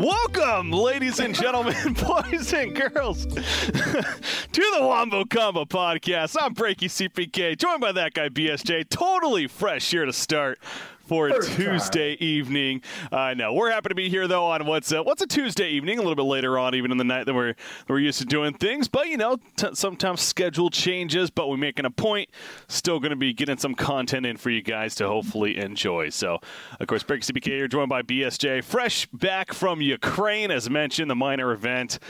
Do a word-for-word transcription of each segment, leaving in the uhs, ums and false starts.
Welcome, ladies and gentlemen, boys and girls, to the Wombo Combo Podcast. I'm Breaky C P K, joined by that guy B S J, totally fresh here to start for a Tuesday evening. I uh, know we're happy to be here though on what's a, what's a Tuesday evening, a little bit later on even in the night than we're we're used to doing things. But you know, t- sometimes schedule changes, but we're making a point. Still going to be getting some content in for you guys to hopefully enjoy. So, of course, Break C B K here, joined by B S J, fresh back from Ukraine, as mentioned, the minor event.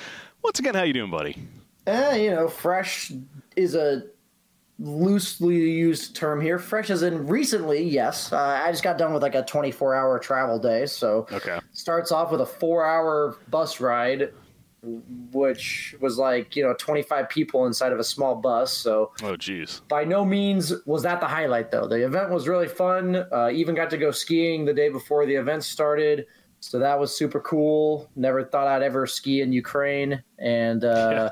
Once again, how you doing, buddy? Eh, you know, fresh is a loosely used term here. Fresh as in recently, yes. Uh, I just got done with like a twenty-four hour travel day, so okay. Starts off with a four hour bus ride, which was like, you know, twenty-five people inside of a small bus. So, oh geez. By no means was that the highlight, though. The event was really fun. Uh, even got to go skiing the day before the event started, so that was super cool. Never thought I'd ever ski in Ukraine, and uh, yeah.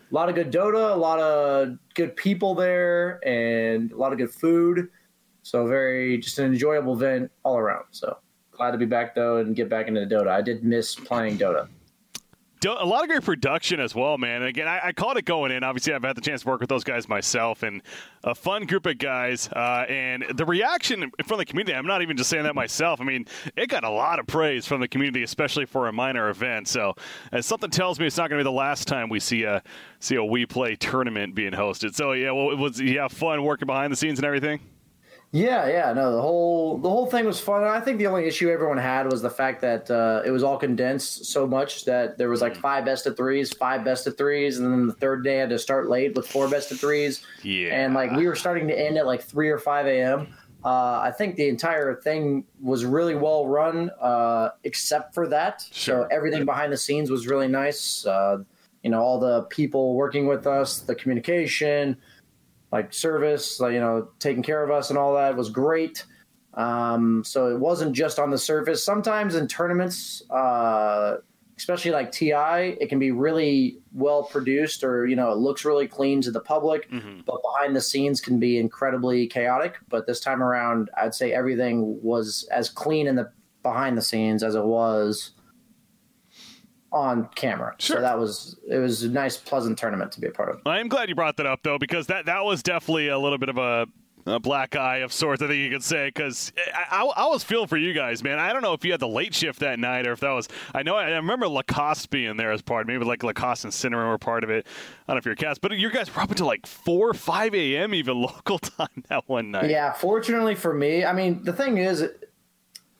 A lot of good Dota, a lot of good people there, and a lot of good food. So very, just an enjoyable event all around. So glad to be back, though, and get back into Dota. I did miss playing Dota. A lot of great production as well, man. And again, I, I called it going in. Obviously, I've had the chance to work with those guys myself, and a fun group of guys. Uh, and the reaction from the community, I'm not even just saying that myself. I mean, it got a lot of praise from the community, especially for a minor event. So as something tells me it's not going to be the last time we see a see a Wii Play tournament being hosted. So, yeah, well, it was, you have fun working behind the scenes and everything? Yeah, yeah, no, the whole the whole thing was fun. I think the only issue everyone had was the fact that uh, it was all condensed so much that there was like five best of threes, five best of threes, and then the third day I had to start late with four best of threes. Yeah, and like we were starting to end at like three or five a m. Uh, I think the entire thing was really well run, uh, except for that. Sure. So everything behind the scenes was really nice. Uh, you know, all the people working with us, the communication, like service, like, you know, taking care of us and all that was great. Um, so it wasn't just on the surface. Sometimes in tournaments, uh, especially like T I, it can be really well produced or, you know, it looks really clean to the public, mm-hmm. but behind the scenes can be incredibly chaotic. But this time around, I'd say everything was as clean in the behind the scenes as it was on camera. Sure. So that was, it was a nice, pleasant tournament to be a part of. I'm glad you brought that up, though, because that, that was definitely a little bit of a, a black eye of sorts, I think you could say, because I, I, I was feeling for you guys, man. I don't know if you had the late shift that night or if that was, I know, I, I remember Lacoste being there as part, maybe like Lacoste and Cinema were part of it. I don't know if you're a cast, but you guys were up until like four, five a.m. even local time that one night. Yeah, fortunately for me, I mean, the thing is,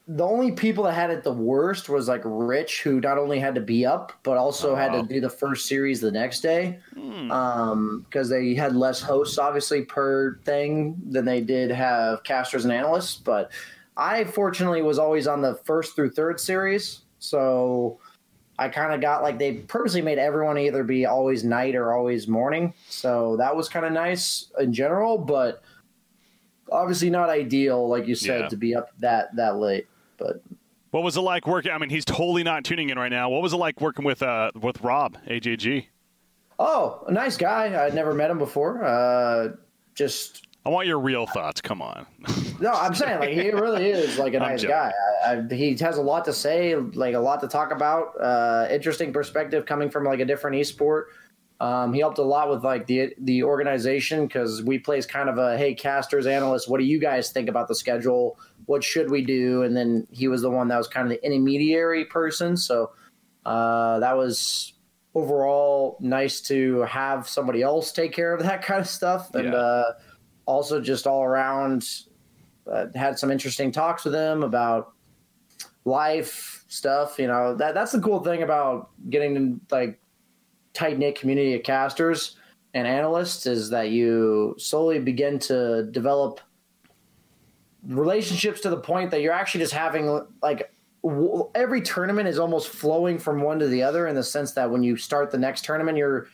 the only people that had it the worst was like Rich, who not only had to be up, but also oh. had to do the first series the next day. Mm. Um, cause they had less hosts obviously per thing than they did have casters and analysts. But I fortunately was always on the first through third series. So I kind of got like, they purposely made everyone either be always night or always morning. So that was kind of nice in general, but obviously not ideal. Like you said, yeah. to be up that, that late. But what was it like working? I mean, he's totally not tuning in right now. What was it like working with uh with Rob A J G? Oh, a nice guy. I'd never met him before. Uh, just I want your real thoughts. Come on. No, I'm saying like he really is like a nice guy. I, I, he has a lot to say, like a lot to talk about. Uh, interesting perspective coming from like a different esport. Um, he helped a lot with like the the organization because Wii Play is kind of a hey casters, analysts, what do you guys think about the schedule? What should we do? And then he was the one that was kind of the intermediary person. So uh, that was overall nice to have somebody else take care of that kind of stuff. And yeah. uh, also just all around uh, had some interesting talks with him about life stuff. You know, that that's the cool thing about getting like tight-knit community of casters and analysts is that you slowly begin to develop relationships to the point that you're actually just having like w- every tournament is almost flowing from one to the other in the sense that when you start the next tournament, you're,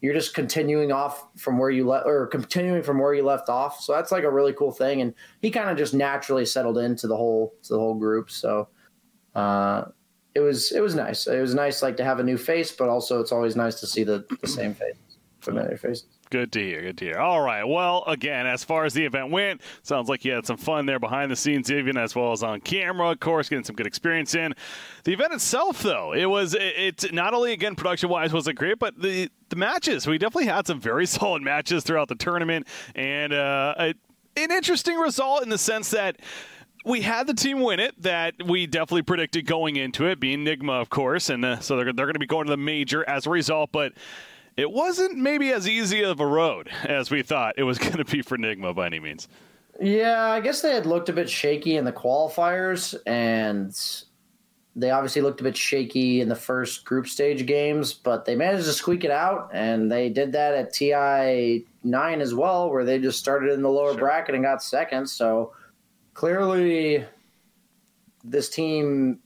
you're just continuing off from where you left or continuing from where you left off. So that's like a really cool thing. And he kind of just naturally settled into the whole, to the whole group. So, uh, It was it was nice. It was nice like to have a new face, but also it's always nice to see the, the same face, familiar faces. Good to hear. Good to hear. All right. Well, again, as far as the event went, sounds like you had some fun there behind the scenes, even as well as on camera, of course, getting some good experience in. The event itself, though, it was it's it, not only again production wise wasn't great, but the the matches we definitely had some very solid matches throughout the tournament, and uh, a, an interesting result in the sense that. We had the team win it that we definitely predicted going into it, being Nigma, of course, and uh, so they're, they're going to be going to the major as a result, but it wasn't maybe as easy of a road as we thought it was going to be for Nigma by any means. Yeah, I guess they had looked a bit shaky in the qualifiers, and they obviously looked a bit shaky in the first group stage games, but they managed to squeak it out, and they did that at T I nine as well, where they just started in the lower sure. bracket and got second, so... Clearly, this team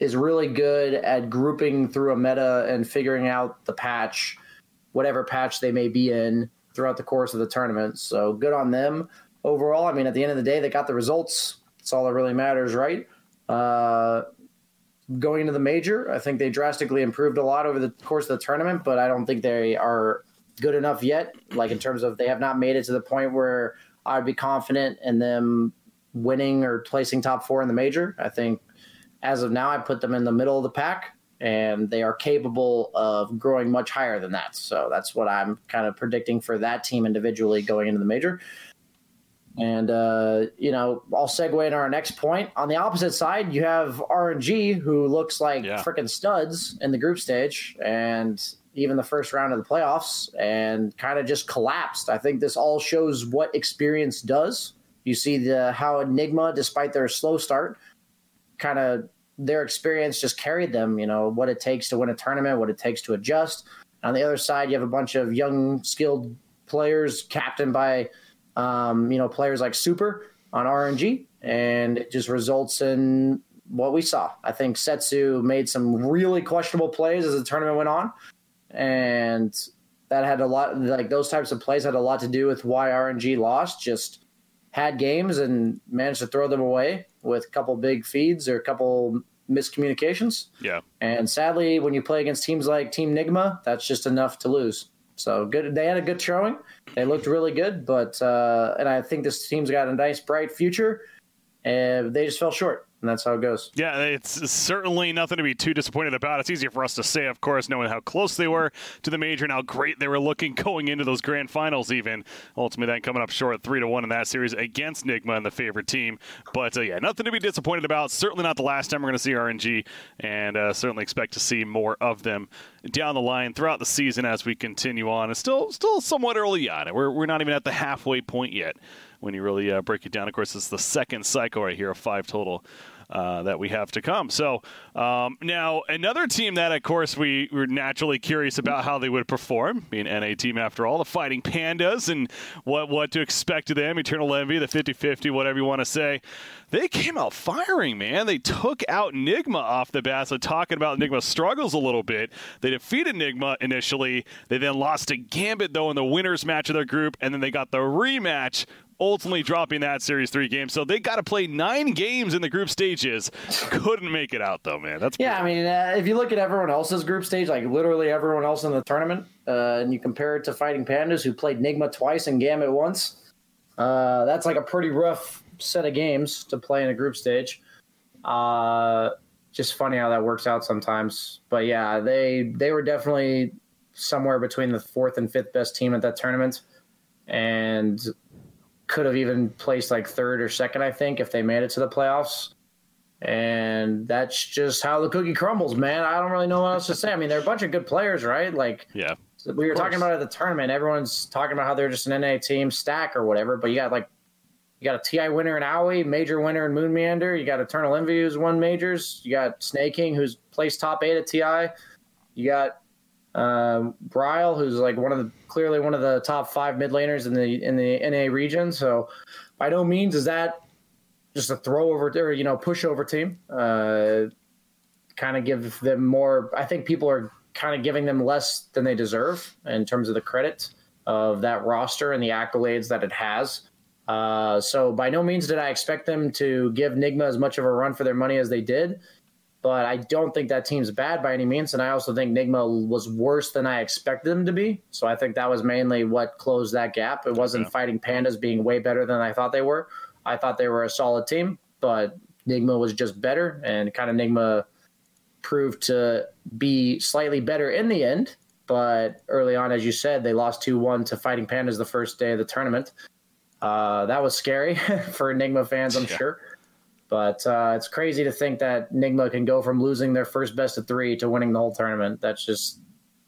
is really good at grouping through a meta and figuring out the patch, whatever patch they may be in, throughout the course of the tournament. So good on them overall. I mean, at the end of the day, they got the results. That's all that really matters, right? Uh, going into the major, I think they drastically improved a lot over the course of the tournament, but I don't think they are good enough yet, like in terms of they have not made it to the point where I'd be confident in them winning or placing top four in the major. I think as of now, I put them in the middle of the pack, and they are capable of growing much higher than that. So that's what I'm kind of predicting for that team individually going into the major. And, uh, you know, I'll segue into our next point. On the opposite side, you have R N G, who looks like yeah. freaking studs in the group stage and even the first round of the playoffs, and kind of just collapsed. I think this all shows what experience does. You see the how Nigma, despite their slow start, kind of their experience just carried them, you know, what it takes to win a tournament, what it takes to adjust. On the other side, you have a bunch of young, skilled players captained by, um, you know, players like Super on R N G, and it just results in what we saw. I think Setsu made some really questionable plays as the tournament went on, and that had a lot – like those types of plays had a lot to do with why R N G lost, just – had games and managed to throw them away with a couple big feeds or a couple miscommunications. Yeah. And sadly, when you play against teams like Team Nigma, that's just enough to lose. So good. They had a good showing. They looked really good, but, uh, and I think this team's got a nice bright future, and they just fell short. And that's how it goes. Yeah, it's certainly nothing to be too disappointed about. It's easier for us to say, of course, knowing how close they were to the major and how great they were looking going into those grand finals even. Ultimately, then coming up short three to one in that series against Nigma and the favorite team. But, uh, yeah, nothing to be disappointed about. Certainly not the last time we're going to see R N G, and uh, certainly expect to see more of them down the line throughout the season as we continue on. It's still still somewhat early on. We're, we're not even at the halfway point yet. When you really uh, break it down, of course, it's the second cycle right here of five total uh, that we have to come. So um, now another team that, of course, we were naturally curious about how they would perform, being an N A team after all, the Fighting Pandas, and what, what to expect of them, Eternal Envy, the fifty fifty, whatever you want to say. They came out firing, man. They took out Nigma off the bat. So talking about Nigma's struggles a little bit, they defeated Nigma initially. They then lost to Gambit, though, in the winners match of their group, and then they got the rematch, ultimately dropping that series three games. So they got to play nine games in the group stages. Couldn't make it out, though, man. That's yeah, cool. I mean, uh, if you look at everyone else's group stage, like literally everyone else in the tournament, uh, and you compare it to Fighting Pandas, who played Nigma twice and Gambit once, uh, that's like a pretty rough set of games to play in a group stage. Uh, just funny how that works out sometimes. But yeah, they they were definitely somewhere between the fourth and fifth best team at that tournament, and could have even placed like third or second, I think, if they made it to the playoffs. And that's just how the cookie crumbles, man. I don't really know what else to say. I mean, they're a bunch of good players, right? Like, yeah, we were talking about at the tournament, everyone's talking about how they're just an N A team stack or whatever, but you got like you got a T I winner in Aoi, major winner in Moon Meander. You got Eternal Envy, who's won majors. You got Snaking, who's placed top eight at T I. You got um, Bryle, who's like one of the clearly one of the top five mid laners in the in the N A region. So, by no means is that just a throwover or you know pushover team. Uh, kind of give them more. I think people are kind of giving them less than they deserve in terms of the credit of that roster and the accolades that it has. Uh, so by no means did I expect them to give Nigma as much of a run for their money as they did, but I don't think that team's bad by any means. And I also think Nigma was worse than I expected them to be. So I think that was mainly what closed that gap. It wasn't yeah. Fighting Pandas being way better than I thought they were. I thought they were a solid team, but Nigma was just better, and kind of Nigma proved to be slightly better in the end. But early on, as you said, they lost two one to Fighting Pandas the first day of the tournament. Uh, that was scary for Nigma fans, I'm yeah. sure. But uh, it's crazy to think that Nigma can go from losing their first best of three to winning the whole tournament. That's just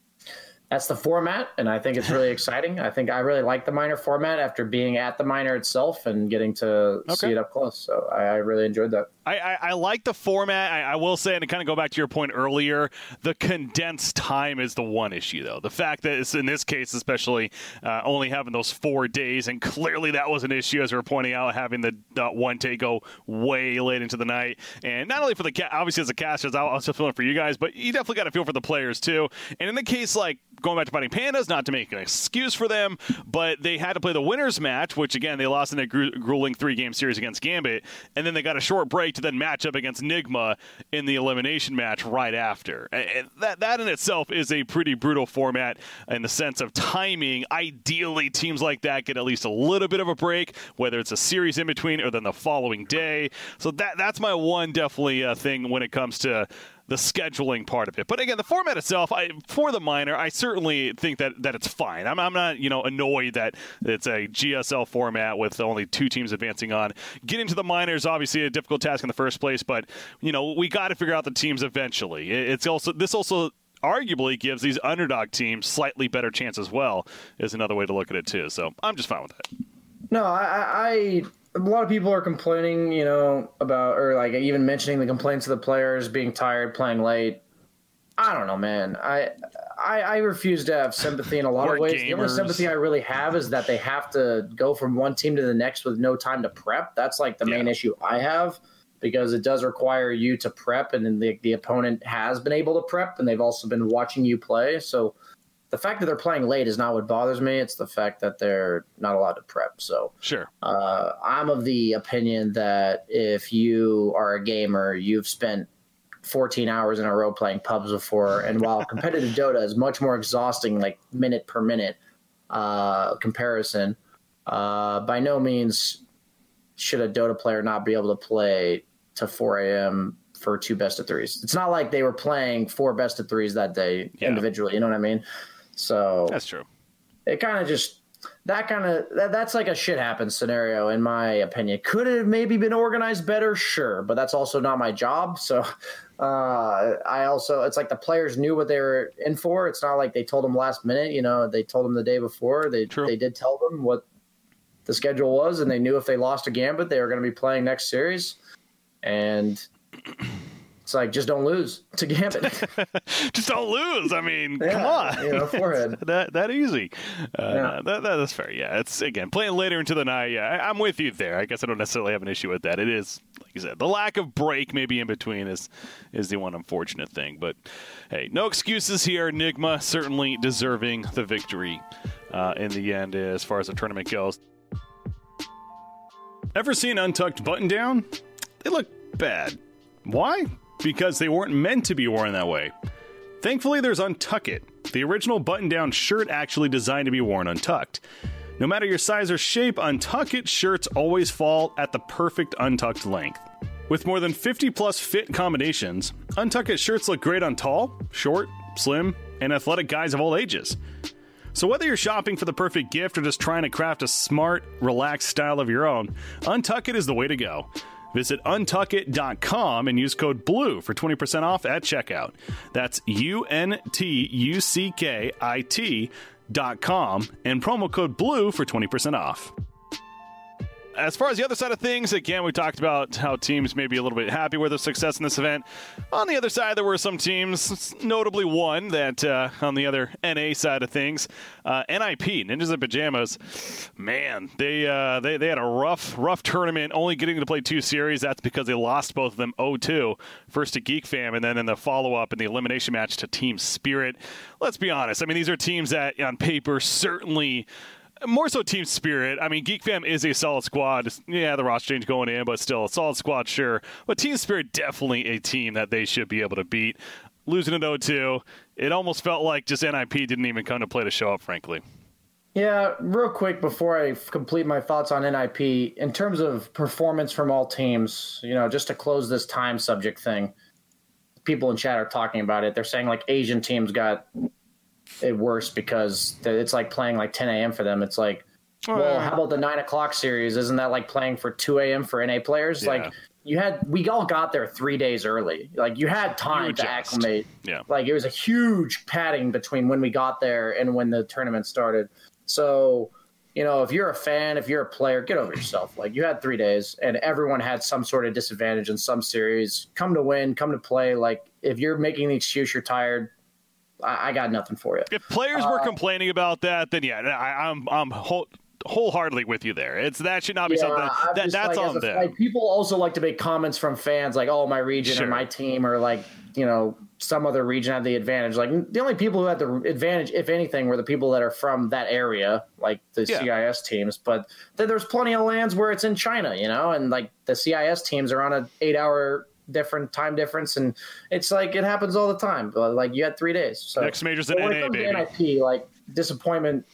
– that's the format, and I think it's really exciting. I think I really like the minor format after being at the minor itself and getting to okay. see it up close. So I, I really enjoyed that. I, I, I like the format. I, I will say, and to kind of go back to your point earlier, the condensed time is the one issue, though. The fact that it's, in this case especially, uh, only having those four days, and clearly that was an issue, as we were pointing out, having the uh, one take go way late into the night. And not only for the ca- obviously as the casters, I was feeling for you guys, but you definitely got to feel for the players too. And in the case, like, going back to Fighting Pandas, not to make an excuse for them, but they had to play the winners match, which, again, they lost in a gru- grueling three-game series against Gambit, and then they got a short break to then match up against Nigma in the elimination match right after. And that that in itself is a pretty brutal format in the sense of timing. Ideally, teams like that get at least a little bit of a break, whether it's a series in between or then the following day. So that that's my one definitely uh, thing when it comes to the scheduling part of it. But again, the format itself, I, for the minor, I certainly think that, that it's fine. I'm, I'm not, you know, annoyed that it's a G S L format with only two teams advancing on. Getting to the minor is obviously a difficult task in the first place, but, you know, we got to figure out the teams eventually. It's also, this also arguably gives these underdog teams slightly better chance as well, is another way to look at it too. So I'm just fine with that. No, I... I... a lot of people are complaining, you know, about, or like even mentioning the complaints of the players being tired, playing late. I don't know, man. I I, I refuse to have sympathy in a lot of ways. Gamers. The only sympathy I really have is that they have to go from one team to the next with no time to prep. That's like the yeah. main issue I have, because it does require you to prep, and then the, the opponent has been able to prep, and they've also been watching you play. So the fact that they're playing late is not what bothers me. It's the fact that they're not allowed to prep. So sure, uh, I'm of the opinion that if you are a gamer, you've spent fourteen hours in a row playing pubs before. And while competitive Dota is much more exhausting, like minute per minute uh, comparison, uh, by no means should a Dota player not be able to play to four a.m. for two best of threes. It's not like they were playing four best of threes that day yeah. individually. You know what I mean? So that's true. It kind of just, that kind of, that, that's like a shit happens scenario, in my opinion. Could it have maybe been organized better? Sure. But that's also not my job. So uh, I also, it's like the players knew what they were in for. It's not like they told them last minute, you know, they told them the day before. They true. They did tell them what the schedule was, and they knew if they lost a Gambit, they were going to be playing next series. and it's like, just don't lose to Gambit. Just don't lose. I mean, yeah, come on. You know, forehead. that that easy. Uh, yeah. that, that that's fair. Yeah, it's again playing later into the night. Yeah, I, I'm with you there. I guess I don't necessarily have an issue with that. It is, like you said, the lack of break maybe in between is is the one unfortunate thing. But hey, no excuses here. Nigma certainly deserving the victory uh, in the end as far as the tournament goes. Ever seen untucked button down? They look bad. Why? Because they weren't meant to be worn that way. Thankfully, there's Untuck It, the original button-down shirt actually designed to be worn untucked. No matter your size or shape, Untuck It shirts always fall at the perfect untucked length. With more than fifty plus fit combinations, Untuck It shirts look great on tall, short, slim, and athletic guys of all ages. So whether you're shopping for the perfect gift or just trying to craft a smart, relaxed style of your own, Untuck It is the way to go. Visit untuck it dot com and use code BLUE for twenty percent off at checkout. That's U N T U C K I T dot com and promo code BLUE for twenty percent off. As far as the other side of things, again, we talked about how teams may be a little bit happy with their success in this event. On the other side, there were some teams, notably one that uh, on the other N A side of things, uh, N I P, Ninjas in Pajamas, man, they, uh, they they had a rough, rough tournament, only getting to play two series. That's because they lost both of them oh two, first to Geek Fam and then in the follow-up in the elimination match to Team Spirit. Let's be honest. I mean, these are teams that on paper certainly... More so Team Spirit. I mean, Geek Fam is a solid squad. Yeah, the roster change going in, but still a solid squad, sure. But Team Spirit, definitely a team that they should be able to beat. Losing at oh two, it almost felt like just N I P didn't even come to play to show up, frankly. Yeah, real quick before I complete my thoughts on N I P, in terms of performance from all teams, you know, just to close this time subject thing, people in chat are talking about it. They're saying, like, Asian teams got... it worse because it's like playing like ten a.m. for them. It's like, well, how about the nine o'clock series? Isn't that like playing for two a.m. for N A players? Yeah. Like you had, we all got there three days early. Like you had time to acclimate. Yeah. Like it was a huge padding between when we got there and when the tournament started. So, you know, if you're a fan, if you're a player, get over yourself. Like you had three days and everyone had some sort of disadvantage in some series. Come to win, come to play. Like if you're making the excuse you're tired, I got nothing for you. If players were uh, complaining about that, then yeah, I, I'm I'm whole, wholeheartedly with you there. It's that should not be yeah, something that, that's like, on them. Like, people also like to make comments from fans like, "Oh, my region sure. or my team or like you know some other region had the advantage." Like the only people who had the advantage, if anything, were the people that are from that area, like the yeah. C I S teams. But then there's plenty of lands where it's in China, you know, and like the C I S teams are on an eight-hour. Different time difference, and it's like it happens all the time. Like you had three days. So next major's in N A, baby. N I P, like disappointment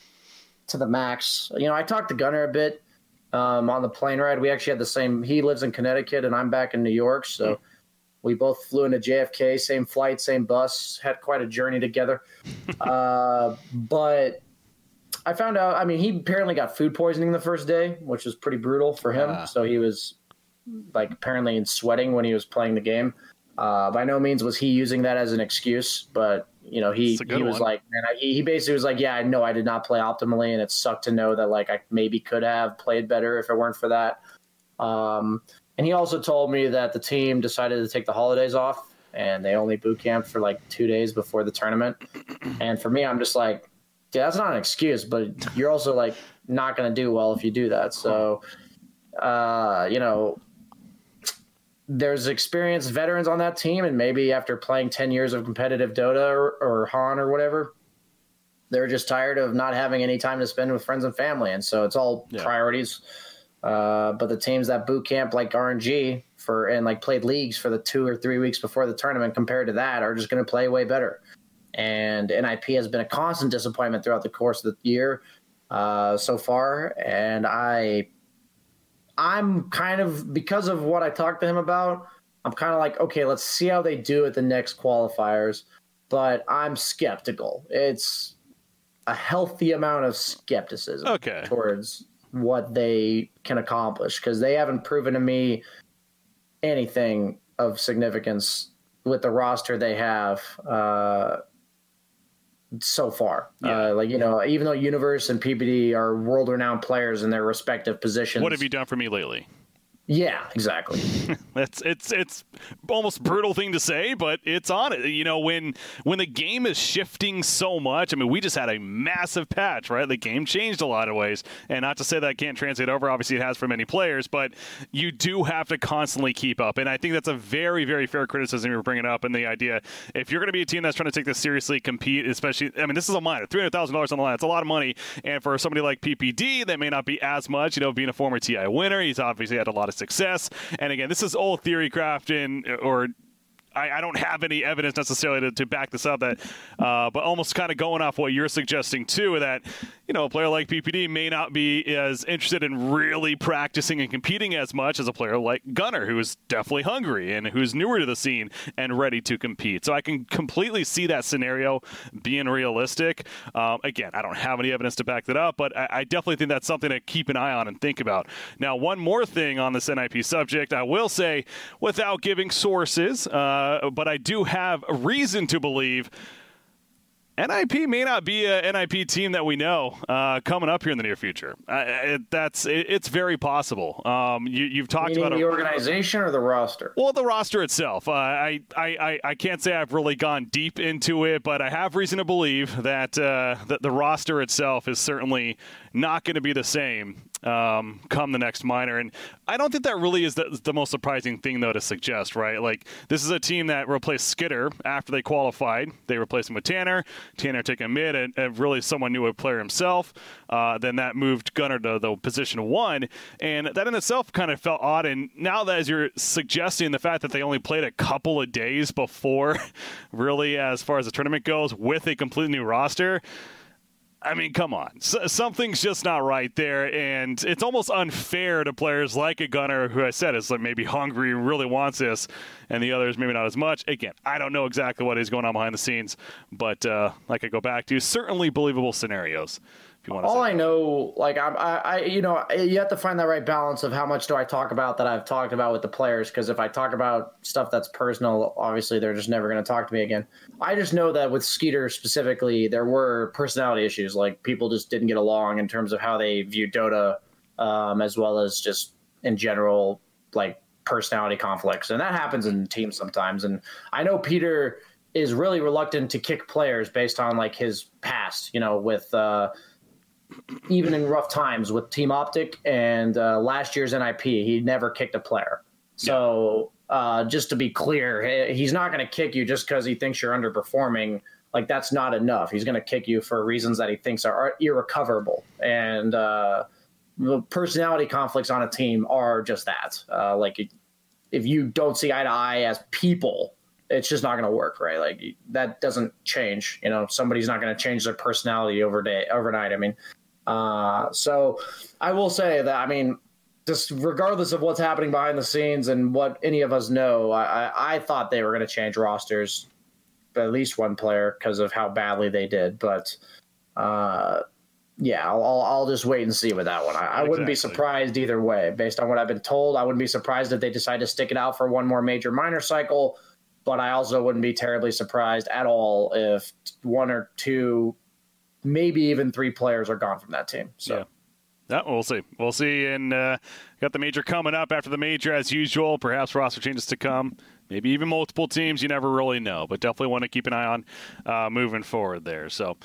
to the max. You know, I talked to Gunner a bit um, on the plane ride. We actually had the same. He lives in Connecticut, and I'm back in New York, so mm. we both flew into J F K, same flight, same bus. Had quite a journey together. uh, but I found out. I mean, he apparently got food poisoning the first day, which was pretty brutal for him. Uh. So he was. Like apparently in sweating when he was playing the game. Uh, by no means was he using that as an excuse, but you know, he, he was one. like, man, I, he basically was like, yeah, I know I did not play optimally. And it sucked to know that like, I maybe could have played better if it weren't for that. Um, and he also told me that the team decided to take the holidays off and they only boot camped for like two days before the tournament. And for me, I'm just like, yeah, that's not an excuse, but you're also like not going to do well if you do that. So, uh, you know, there's experienced veterans on that team, and maybe after playing ten years of competitive Dota or, or Han or whatever, they're just tired of not having any time to spend with friends and family. And so it's all yeah. priorities. Uh, but the teams that boot camp like R N G for and like played leagues for the two or three weeks before the tournament compared to that are just going to play way better. And N I P has been a constant disappointment throughout the course of the year uh, so far. And I... I'm kind of, because of what I talked to him about, I'm kind of like, okay, let's see how they do at the next qualifiers. But I'm skeptical. It's a healthy amount of skepticism okay. towards what they can accomplish because they haven't proven to me anything of significance with the roster they have uh, so far. Yeah. Uh, like, you know, even though Universe and P P D are world-renowned players in their respective positions. What have you done for me lately? Yeah, exactly. It's it's it's almost brutal thing to say, but it's on it. You know, when when the game is shifting so much, I mean, we just had a massive patch, right? The game changed a lot of ways, and not to say that it can't translate over. Obviously, it has for many players, but you do have to constantly keep up, and I think that's a very, very fair criticism you're bringing up, and the idea, if you're going to be a team that's trying to take this seriously, compete, especially, I mean, this is a minor, three hundred thousand dollars on the line. It's a lot of money, and for somebody like P P D, that may not be as much, you know, being a former T I winner, he's obviously had a lot of success, and again, this is all theory crafting, or I, I don't have any evidence necessarily to, to back this up, that uh but almost kind of going off what you're suggesting too, that, you know, a player like P P D may not be as interested in really practicing and competing as much as a player like Gunner, who is definitely hungry and who's newer to the scene and ready to compete. So I can completely see that scenario being realistic. Um, again, I don't have any evidence to back that up, but I, I definitely think that's something to keep an eye on and think about. Now, one more thing on this N I P subject, I will say, without giving sources, uh, but I do have reason to believe N I P may not be a N I P team that we know uh, coming up here in the near future. Uh, it, that's it, it's very possible. Um, you, you've talked Meaning about the a, organization or the roster. Well, the roster itself. Uh, I, I I can't say I've really gone deep into it, but I have reason to believe that uh, that the roster itself is certainly not going to be the same um, come the next minor. And I don't think that really is the, the most surprising thing, though, to suggest, right? Like, this is a team that replaced Skiter after they qualified. They replaced him with Tanner. Tanner taking a mid, and, and really someone knew a player himself. Uh, then that moved Gunner to the position one. And that in itself kind of felt odd. And now that, as you're suggesting, the fact that they only played a couple of days before, really, as far as the tournament goes, with a completely new roster, I mean, come on. So, something's just not right there, and it's almost unfair to players like a Gunner, who I said is like maybe hungry and really wants this, and the others maybe not as much. Again, I don't know exactly what is going on behind the scenes, but uh, like I go back to, certainly believable scenarios. If you want to All say I that. know, like I'm, I, I, you know, you have to find that right balance of how much do I talk about that I've talked about with the players, because if I talk about stuff that's personal, obviously they're just never going to talk to me again. I just know that with Skiter specifically, there were personality issues. Like, people just didn't get along in terms of how they view Dota, um, as well as just in general, like, personality conflicts. And that happens in teams sometimes. And I know Peter is really reluctant to kick players based on, like, his past, you know, with uh, even in rough times with Team Optic and uh, last year's N I P, he never kicked a player. So... Yeah. Uh, just to be clear, he's not going to kick you just because he thinks you're underperforming. Like, that's not enough. He's going to kick you for reasons that he thinks are irrecoverable. And uh, the personality conflicts on a team are just that. Uh, like, if you don't see eye to eye as people, it's just not going to work, right? Like, that doesn't change. You know, somebody's not going to change their personality over day, overnight. I mean, uh, so I will say that, I mean, just regardless of what's happening behind the scenes and what any of us know, I, I, I thought they were going to change rosters, at least one player, because of how badly they did. But uh, yeah, I'll, I'll, I'll just wait and see with that one. I, I exactly. wouldn't be surprised either way. Based on what I've been told, I wouldn't be surprised if they decide to stick it out for one more major minor cycle. But I also wouldn't be terribly surprised at all if one or two, maybe even three players are gone from that team. So. Yeah. No, we'll see. We'll see. And uh, got the major coming up after the major, as usual. Perhaps roster changes to come. Maybe even multiple teams. You never really know. But definitely want to keep an eye on uh, moving forward there. So,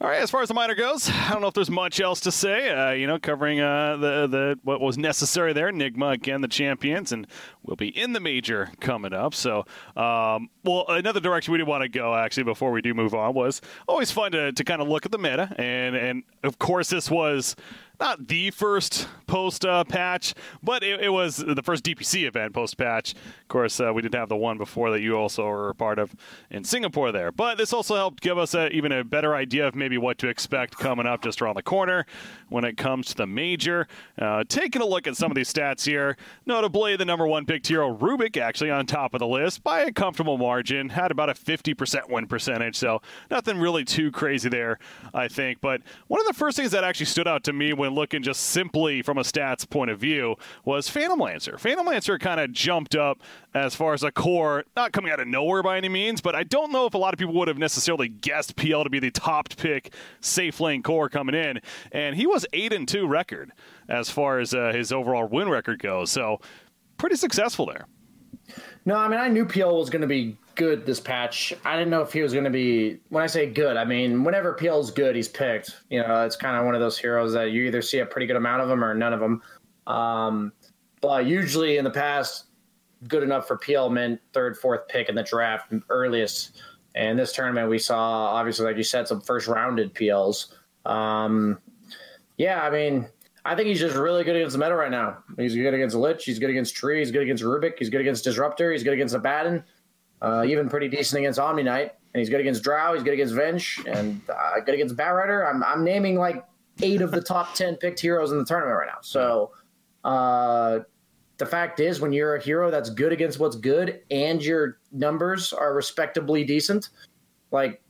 all right, as far as the minor goes, I don't know if there's much else to say. Uh, you know, covering uh, the, the what was necessary there. Nigma, again, the champions, and we'll be in the major coming up. So, um, well, another direction we did want to go, actually, before we do move on, was always fun to, to kind of look at the meta. And, and of course, this was not the first post-patch, uh, but it, it was the first D P C event post-patch. Of course, uh, we did have the one before that you also were a part of in Singapore there. But this also helped give us a, even a better idea of maybe what to expect coming up just around the corner when it comes to the major. Uh, taking a look at some of these stats here, notably the number one picked hero, Rubik, actually on top of the list by a comfortable margin, had about a fifty percent win percentage, so nothing really too crazy there, I think. But one of the first things that actually stood out to me when looking just simply from a stats point of view was Phantom Lancer. Phantom Lancer kind of jumped up as far as a core, not coming out of nowhere by any means, but I don't know if a lot of people would have necessarily guessed P L to be the top pick safe lane core coming in, and he was eight and two record as far as uh, his overall win record goes, so pretty successful there. No, I mean, I knew P L was going to be good this patch. I didn't know if he was going to be, when I say good, I mean, whenever P L's good, he's picked. You know, it's kind of one of those heroes that you either see a pretty good amount of them or none of them. Um, but usually in the past, good enough for P L meant third, fourth pick in the draft earliest. And this tournament, we saw, obviously, like you said, some first-rounded P Ls. Um, yeah, I mean, I think he's just really good against the meta right now. He's good against Lich. He's good against Tree. He's good against Rubik. He's good against Disruptor. He's good against Abaddon. Uh, even pretty decent against Omni Knight. And he's good against Drow. He's good against Venge. And uh, good against Batrider. I'm I'm naming like eight of the top ten picked heroes in the tournament right now. So uh, the fact is, when you're a hero that's good against what's good and your numbers are respectably decent, like,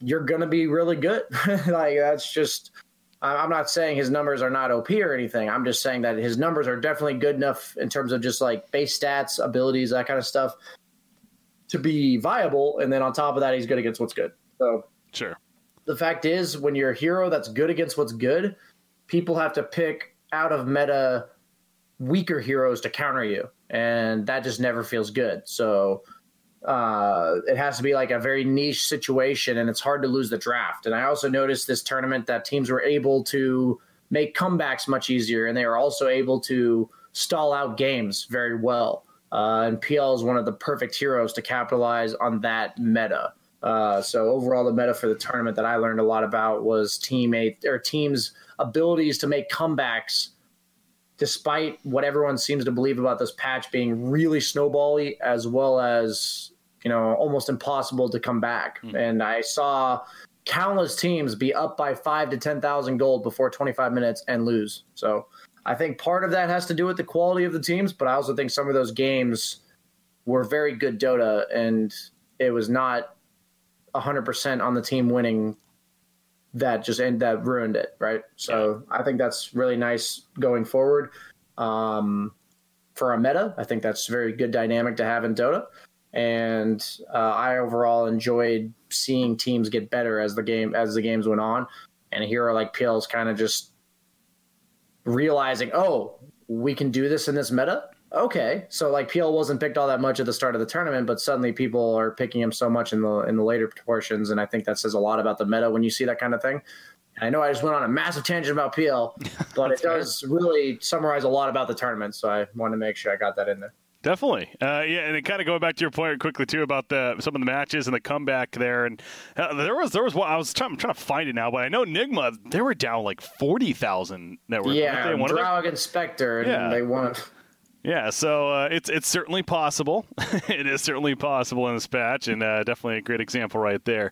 you're going to be really good. Like, that's just... I'm not saying his numbers are not O P or anything. I'm just saying that his numbers are definitely good enough in terms of just like base stats, abilities, that kind of stuff to be viable. And then on top of that, he's good against what's good. So sure. The fact is, when you're a hero that's good against what's good, people have to pick out of meta weaker heroes to counter you. And that just never feels good. So uh, it has to be like a very niche situation, and it's hard to lose the draft. And I also noticed this tournament that teams were able to make comebacks much easier, and they were also able to stall out games very well. Uh, and P L is one of the perfect heroes to capitalize on that meta. Uh, so overall, the meta for the tournament that I learned a lot about was teammate or teams' abilities to make comebacks, despite what everyone seems to believe about this patch being really snowbally, as well as, you know, almost impossible to come back. Mm-hmm. And I saw countless teams be up by five to ten thousand gold before twenty-five minutes and lose. So I think part of that has to do with the quality of the teams, but I also think some of those games were very good Dota, and it was not one hundred percent on the team winning that just and that ruined it, right? So I think that's really nice going forward um, for a meta. I think that's a very good dynamic to have in Dota. And uh, I overall enjoyed seeing teams get better as the game as the games went on. And a hero like P L's kind of just realizing, oh, we can do this in this meta? Okay. So like P L wasn't picked all that much at the start of the tournament, but suddenly people are picking him so much in the in the later portions, and I think that says a lot about the meta when you see that kind of thing. And I know I just went on a massive tangent about P L, but it does really summarize a lot about the tournament, so I wanted to make sure I got that in there. Definitely. Uh, yeah, and then kind of going back to your point quickly, too, about the some of the matches and the comeback there. And uh, there was there was one, I was trying, I'm trying to find it now, but I know Nigma, they were down like forty thousand. Yeah, Drow against Spectre, and yeah. They won. Yeah, so uh, it's it's certainly possible. It is certainly possible in this patch, and uh, definitely a great example right there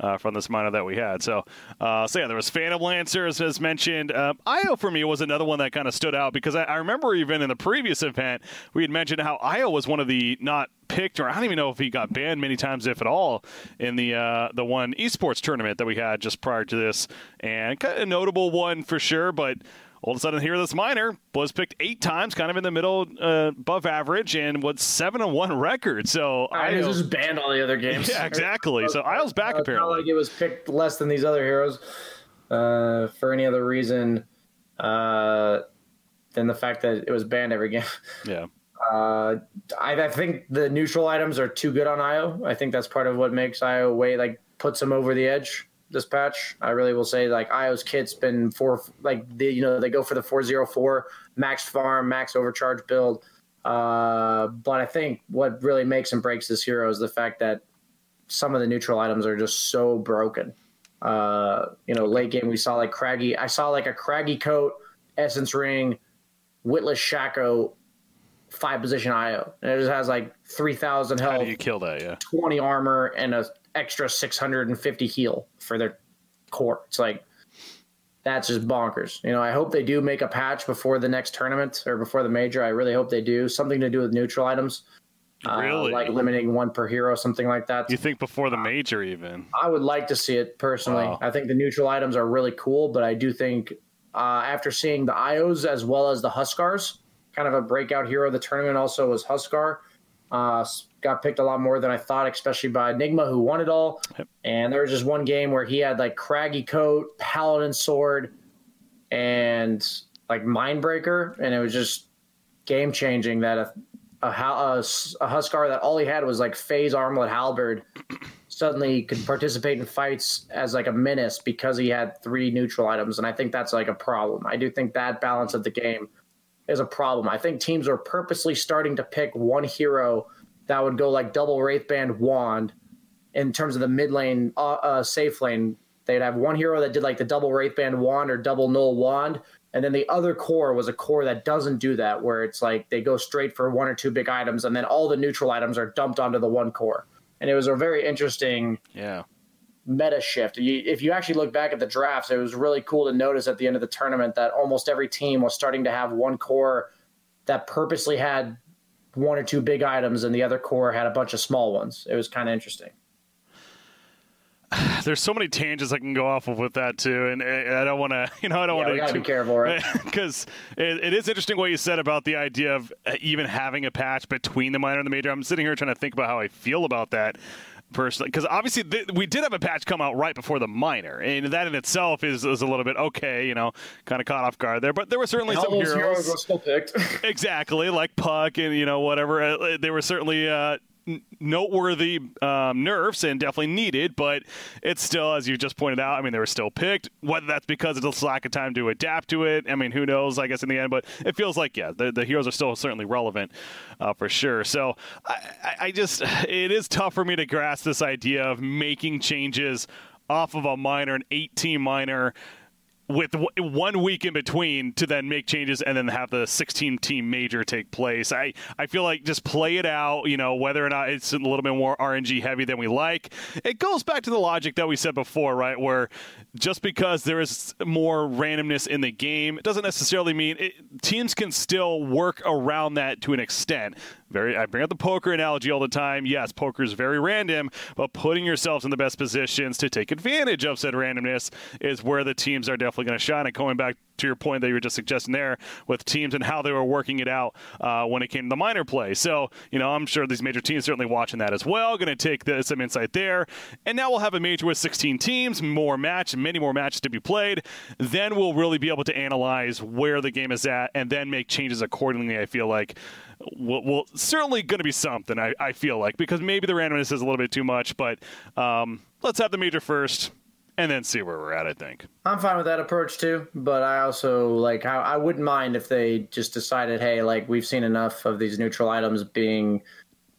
uh, from this miner that we had. So, uh, so yeah, there was Phantom Lancer, as, as mentioned. Um, Io, for me, was another one that kind of stood out, because I, I remember even in the previous event, we had mentioned how Io was one of the not picked, or I don't even know if he got banned many times, if at all, in the uh, the one esports tournament that we had just prior to this. And kind of a notable one for sure, but... all of a sudden, here this miner was picked eight times, kind of in the middle, uh, above average, and was seven and one record. So I Io... just banned all the other games. Yeah, exactly. So Io's back, uh, apparently. Not like it was picked less than these other heroes uh, for any other reason uh, than the fact that it was banned every game. Yeah. Uh, I, I think the neutral items are too good on Io. I think that's part of what makes Io way, like, puts him over the edge. This patch, I really will say, like, Io's kit's been for like the, you know, they go for the four zero four max farm, max overcharge build. Uh, but I think what really makes and breaks this hero is the fact that some of the neutral items are just so broken. Uh, you know, late game, we saw like craggy, I saw like a craggy coat, essence ring, witless shako, five position Io, and it just has like three thousand health. How do you kill that? Yeah, twenty armor and a extra six hundred fifty heal for their core. It's like, that's just bonkers. You know, I hope they do make a patch before the next tournament or before the major. I really hope they do something to do with neutral items. Really? Uh, like limiting one per hero, something like that. You think before the major even? I would like to see it personally. Wow. I think the neutral items are really cool, but I do think uh, after seeing the Ios as well as the Huskars, kind of a breakout hero of the tournament also was Huskar. Uh, got picked a lot more than I thought, especially by Nigma, who won it all. Yep. And there was just one game where he had like craggy coat, paladin sword, and like mindbreaker, and it was just game changing that a, a, a, a Huskar that all he had was like phase armlet halberd suddenly could participate in fights as like a menace because he had three neutral items. And I think that's like a problem. I do think that balance of the game is a problem. I think teams are purposely starting to pick one hero that would go like double Wraithband Wand in terms of the mid lane, uh, uh, safe lane. They'd have one hero that did like the double Wraithband Wand or double Null Wand. And then the other core was a core that doesn't do that, where it's like they go straight for one or two big items, and then all the neutral items are dumped onto the one core. And it was a very interesting yeah. meta shift. You, if you actually look back at the drafts, it was really cool to notice at the end of the tournament that almost every team was starting to have one core that purposely had one or two big items, and the other core had a bunch of small ones. It was kind of interesting. There's so many tangents I can go off of with that too, and I don't want to, you know, I don't yeah, want to be careful, right? Because it, it is interesting what you said about the idea of even having a patch between the minor and the major. I'm sitting here trying to think about how I feel about that personally, because obviously th- we did have a patch come out right before the minor, and that in itself is, is a little bit okay, you know, kind of caught off guard there. But there were certainly some heroes, heroes were still picked, exactly like Puck and you know whatever. They were certainly. Uh, noteworthy um, nerfs and definitely needed, but it's still, as you just pointed out, I mean, they were still picked. Whether that's because it's a lack of time to adapt to it, I mean, who knows, I guess, in the end, but it feels like, yeah, the, the heroes are still certainly relevant uh, for sure. So I, I just, it is tough for me to grasp this idea of making changes off of a minor, an eighteen minor, with one week in between to then make changes and then have the sixteen-team major take place. I, I feel like just play it out, you know, whether or not it's a little bit more R N G heavy than we like. It goes back to the logic that we said before, right, where just because there is more randomness in the game, it doesn't necessarily mean it, teams can still work around that to an extent. Very, I bring up the poker analogy all the time. Yes, poker is very random, but putting yourselves in the best positions to take advantage of said randomness is where the teams are definitely going to shine. And going back to your point that you were just suggesting there with teams and how they were working it out uh, when it came to the minor play. So, you know, I'm sure these major teams certainly watching that as well. Going to take the, some insight there. And now we'll have a major with sixteen teams, more match, many more matches to be played. Then we'll really be able to analyze where the game is at and then make changes accordingly, I feel like. Well, well, certainly going to be something, I, I feel like, because maybe the randomness is a little bit too much, but um, let's have the major first and then see where we're at, I think. I'm fine with that approach, too, but I also, like, I, I wouldn't mind if they just decided, hey, like, we've seen enough of these neutral items being,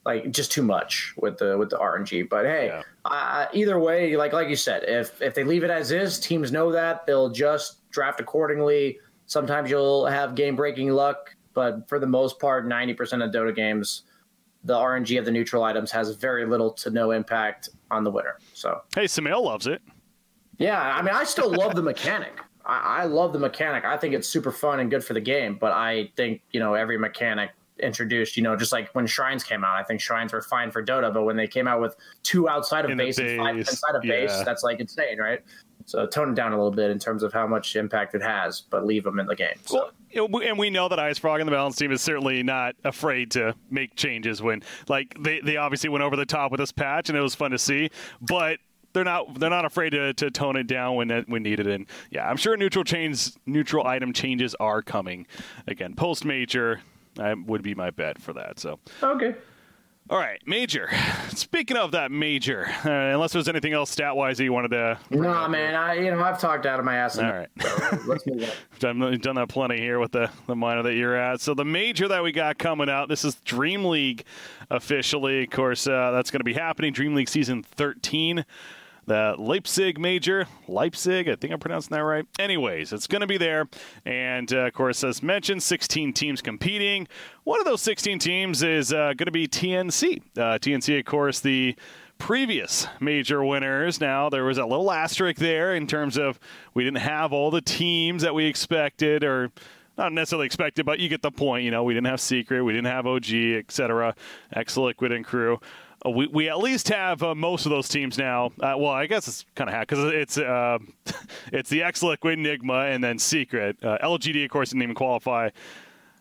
like, just too much with the with the R N G. But, hey, yeah. I, either way, like like you said, if if they leave it as is, teams know that. They'll just draft accordingly. Sometimes you'll have game-breaking luck. But for the most part, ninety percent of Dota games, the R N G of the neutral items has very little to no impact on the winner. So hey, Samael loves it. Yeah, I mean, I still love the mechanic. I-, I love the mechanic. I think it's super fun and good for the game. But I think, you know, every mechanic introduced, you know, just like when Shrines came out, I think Shrines were fine for Dota. But when they came out with two outside of in base, base and five inside of yeah. base, that's like insane, right? So tone it down a little bit in terms of how much impact it has, but leave them in the game. So. Well, and we know that Ice Frog and the balance team is certainly not afraid to make changes when, like, they, they obviously went over the top with this patch, and it was fun to see, but they're not they're not afraid to, to tone it down when when needed. And yeah, I'm sure neutral chains, neutral item changes are coming. Again, post major would be my bet for that. So okay. All right, major. Speaking of that major, uh, unless there's anything else stat-wise that you wanted to... Nah, man, I, you know, I've talked out of my ass. All right. Let's move on. I've done that plenty here with the, the minor that you're at. So the major that we got coming out, this is Dream League officially. Of course, uh, that's going to be happening. Dream League Season thirteen. The Leipzig major. Leipzig, I think I'm pronouncing that right. Anyways, it's going to be there. And, uh, of course, as mentioned, sixteen teams competing. One of those sixteen teams is uh, going to be T N C. Uh, T N C, of course, the previous major winners. Now, there was a little asterisk there in terms of we didn't have all the teams that we expected or not necessarily expected, but you get the point. You know, we didn't have Secret. We didn't have O G, et cetera, ex-Liquid and crew. We we at least have uh, most of those teams now. Uh, well, I guess it's kind of hacked because it's uh, it's the ex-Liquid, Nigma, and then Secret. Uh, L G D, of course, didn't even qualify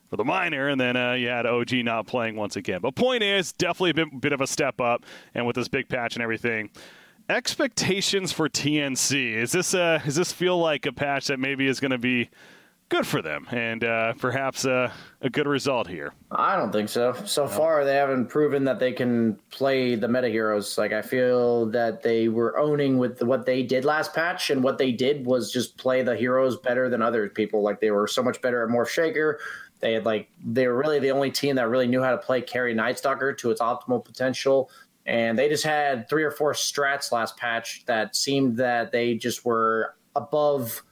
for the minor, and then uh, you had O G not playing once again. But point is, definitely a bit, bit of a step up, and with this big patch and everything. Expectations for T N C. Is this, uh, is this feel like a patch that maybe is going to be good for them, and uh, perhaps uh, a good result here. I don't think so. So far, they haven't proven that they can play the meta heroes. Like, I feel that they were owning with the, what they did last patch, and what they did was just play the heroes better than other people. Like, they were so much better at Morph Shaker. They had like they were really the only team that really knew how to play carry Nightstalker to its optimal potential. And they just had three or four strats last patch that seemed that they just were above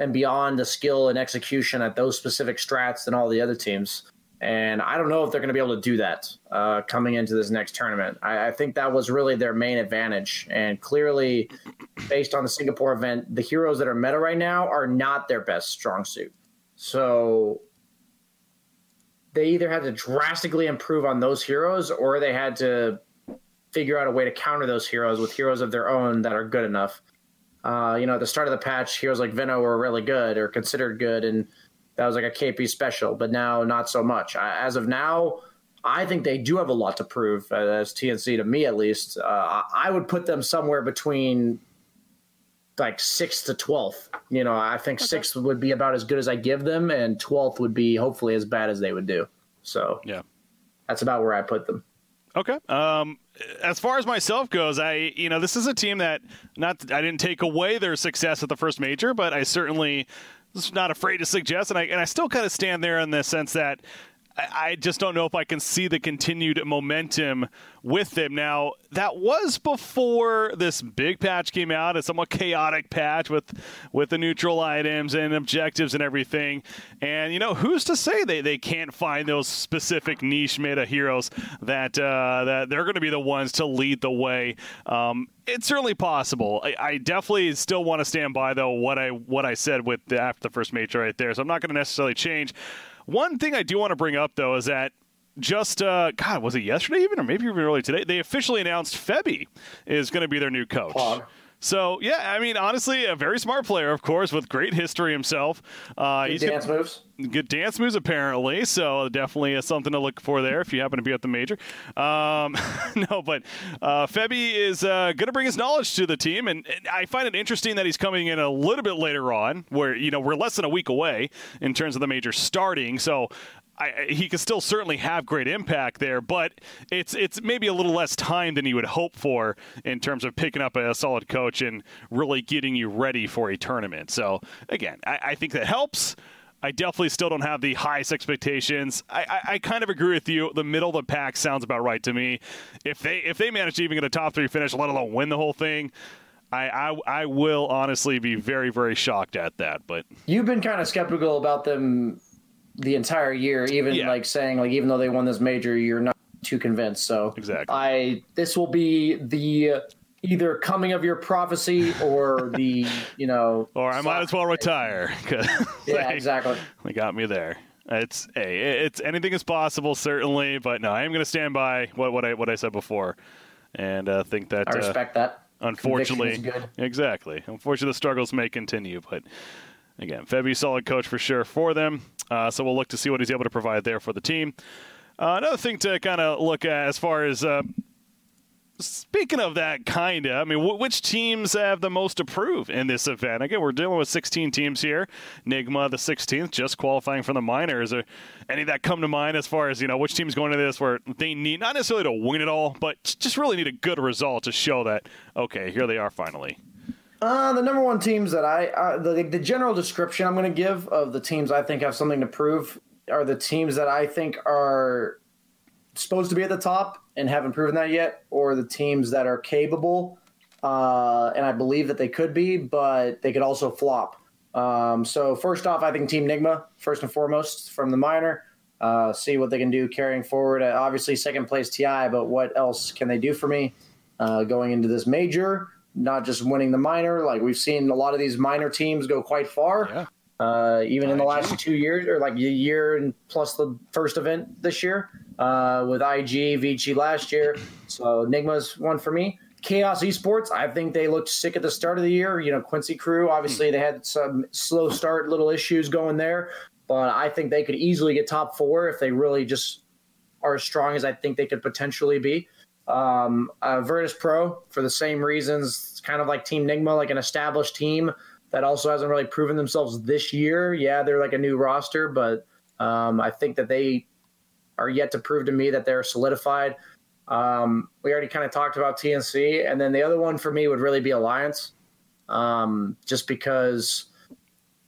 and beyond the skill and execution at those specific strats than all the other teams. And I don't know if they're going to be able to do that uh, coming into this next tournament. I, I think that was really their main advantage. And clearly, based on the Singapore event, the heroes that are meta right now are not their best strong suit. So they either had to drastically improve on those heroes, or they had to figure out a way to counter those heroes with heroes of their own that are good enough. Uh, you know, at the start of the patch, heroes like Veno were really good or considered good, and that was like a K P special, but now not so much. I, as of now, I think they do have a lot to prove, uh, as T N C, to me at least. Uh, I would put them somewhere between, like, sixth to twelfth. You know, I think okay. sixth would be about as good as I give them, and twelfth would be hopefully as bad as they would do. So yeah, that's about where I put them. Okay. Um, as far as myself goes, I, you know, this is a team that not, I didn't take away their success at the first major, but I certainly was not afraid to suggest. And I, and I still kind of stand there in the sense that I, I just don't know if I can see the continued momentum with them. Now, that was before this big patch came out, a somewhat chaotic patch with, with the neutral items and objectives and everything. And, you know, who's to say they, they can't find those specific niche meta heroes that uh, that they're going to be the ones to lead the way. Um, it's certainly possible. I, I definitely still want to stand by, though, what I what I said with the, after the first major right there. So I'm not going to necessarily change. One thing I do want to bring up, though, is that Just, uh, God, was it yesterday even, or maybe even early today? They officially announced Febby is going to be their new coach. Wow. So, yeah, I mean, honestly, a very smart player, of course, with great history himself. Uh, good he's dance gonna, moves. Good dance moves, apparently. So definitely is something to look for there if you happen to be at the major. Um, no, but uh, Febby is uh, going to bring his knowledge to the team. And, and I find it interesting that he's coming in a little bit later on where, you know, we're less than a week away in terms of the major starting. So I, he could still certainly have great impact there, but it's it's maybe a little less time than you would hope for in terms of picking up a solid coach and really getting you ready for a tournament. So, again, I, I think that helps. I definitely still don't have the highest expectations. I, I, I kind of agree with you. The middle of the pack sounds about right to me. If they if they manage to even get a top three finish, let alone win the whole thing, I, I I will honestly be very, very shocked at that. But you've been kind of skeptical about them the entire year, even yeah. like saying, like, even though they won this major, you're not too convinced. So exactly, I this will be the either coming of your prophecy or the you know, or I might as well retire. Yeah, they, exactly. They got me there. It's a hey, it's anything is possible, certainly, but no, I am going to stand by what what I what I said before, and uh, think that I respect uh, that. Unfortunately, good. exactly. Unfortunately, the struggles may continue, but again, Febby's solid coach for sure for them. Uh, so we'll look to see what he's able to provide there for the team. Uh, another thing to kind of look at as far as uh, speaking of that, kind of, I mean, w- which teams have the most to prove in this event? Again, we're dealing with sixteen teams here. Nigma, the sixteenth, just qualifying from the minors. Or any that come to mind as far as, you know, which team's going into this where they need, not necessarily to win it all, but just really need a good result to show that, okay, here they are finally. Uh, the number one teams that I uh, – the, the general description I'm going to give of the teams I think have something to prove are the teams that I think are supposed to be at the top and haven't proven that yet, or the teams that are capable, uh, and I believe that they could be, but they could also flop. Um, so first off, I think Team Nigma, first and foremost, from the minor, uh, see what they can do carrying forward. Uh, obviously second place T I, but what else can they do for me uh, going into this major? Not just winning the minor. Like, we've seen a lot of these minor teams go quite far, yeah. uh, even in the last two years or like a year and plus the first event this year uh, with I G, Vici last year. So Nigma's one for me. Chaos Esports, I think they looked sick at the start of the year. You know, Quincy Crew, obviously they had some slow start, little issues going there, but I think they could easily get top four if they really just are as strong as I think they could potentially be. Um, uh, Virtus Pro, for the same reasons, it's kind of like Team Nigma, like an established team that also hasn't really proven themselves this year. Yeah, they're like a new roster, but um, I think that they are yet to prove to me that they're solidified. Um, we already kind of talked about T N C, and then the other one for me would really be Alliance, um, just because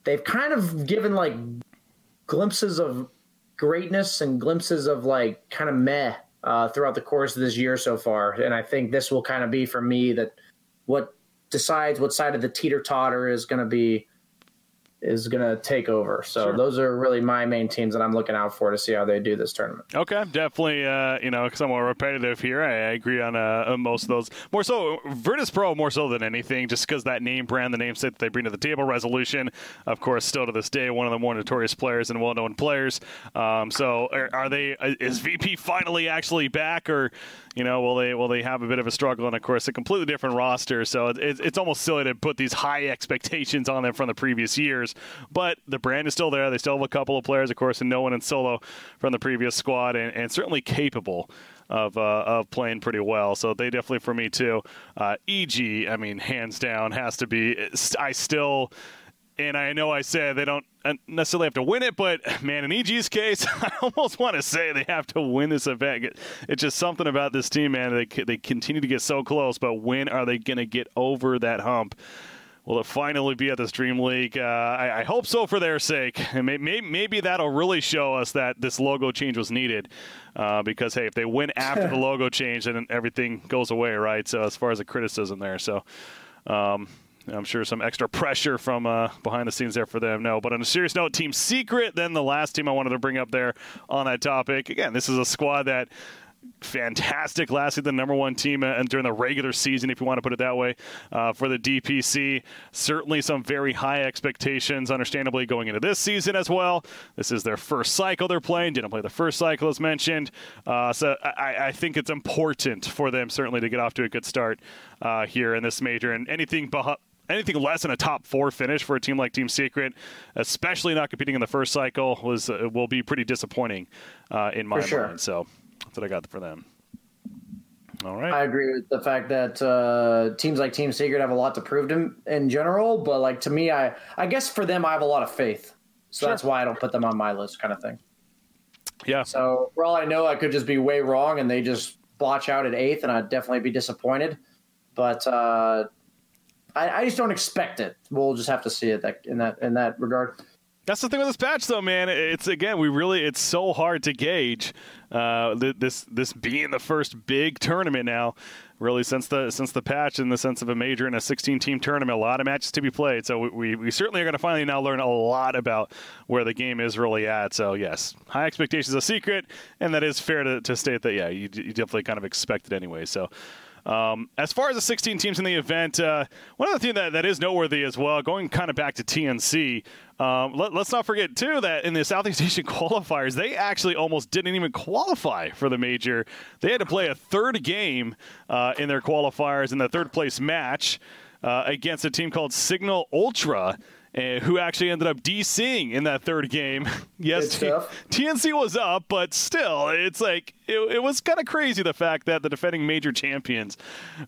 they've kind of given like glimpses of greatness and glimpses of like kind of meh uh, throughout the course of this year so far. And I think this will kind of be for me that what decides what side of the teeter-totter is going to be is going to take over. So sure. Those are really my main teams that I'm looking out for to see how they do this tournament. Okay. Definitely, uh, you know, somewhat repetitive here. I, I agree on uh, most of those. More so, Virtus Pro more so than anything, just because that name brand, the name set that they bring to the table, Resolution, of course, still to this day, one of the more notorious players and well-known players. Um, so are, are they, is V P finally actually back, or, you know, will they, will they have a bit of a struggle? And of course, a completely different roster. So it, it, it's almost silly to put these high expectations on them from the previous years. But the brand is still there. They still have a couple of players, of course, and no one in solo from the previous squad, and, and certainly capable of uh, of playing pretty well. So they definitely, for me too, uh, E G, I mean, hands down, has to be. I still, and I know I said they don't necessarily have to win it, but man, in E G's case, I almost want to say they have to win this event. It, it's just something about this team, man. They, they continue to get so close, but when are they going to get over that hump? Will it finally be at this Dream League? Uh, I, I hope so, for their sake. And may, may, maybe that'll really show us that this logo change was needed. Uh, because, hey, if they win after the logo change, then everything goes away, right? So as far as the criticism there. So um, I'm sure some extra pressure from uh, behind the scenes there for them. No, but on a serious note, Team Secret, then the last team I wanted to bring up there on that topic. Again, this is a squad that... fantastic. Lastly, the number one team and during the regular season, if you want to put it that way, uh, for the D P C. Certainly some very high expectations, understandably, going into this season as well. This is their first cycle they're playing. Didn't play the first cycle, as mentioned. Uh, so I, I think it's important for them, certainly, to get off to a good start uh, here in this major. And anything behind... anything less than a top four finish for a team like Team Secret, especially not competing in the first cycle, was uh, will be pretty disappointing uh, in my sure. mind. So that's what I got for them. All right. I agree with the fact that uh, teams like Team Secret have a lot to prove to in general, but like to me, I I guess for them, I have a lot of faith. So sure. That's why I don't put them on my list, kind of thing. Yeah. So for all I know, I could just be way wrong and they just blotch out at eighth, and I'd definitely be disappointed. But uh, I, I just don't expect it. We'll just have to see it that, in that in that regard. That's the thing with this patch, though, man. It's, again, we really, it's so hard to gauge uh, th- this this being the first big tournament now, really, since the since the patch, in the sense of a major and a sixteen-team tournament. A lot of matches to be played. So we, we, we certainly are going to finally now learn a lot about where the game is really at. So, yes, high expectations of Secret, and that is fair to, to state that, yeah, you, you definitely kind of expect it anyway. So... Um, as far as the sixteen teams in the event, uh, one other thing that, that is noteworthy as well, going kind of back to T N C, um, let, let's not forget, too, that in the Southeast Asian qualifiers, they actually almost didn't even qualify for the major. They had to play a third game uh, in their qualifiers in the third-place match uh, against a team called Signal Ultra, Uh, who actually ended up DCing in that third game. Yes, T- TNC was up, but still, it's like, it, it was kind of crazy, the fact that the defending major champions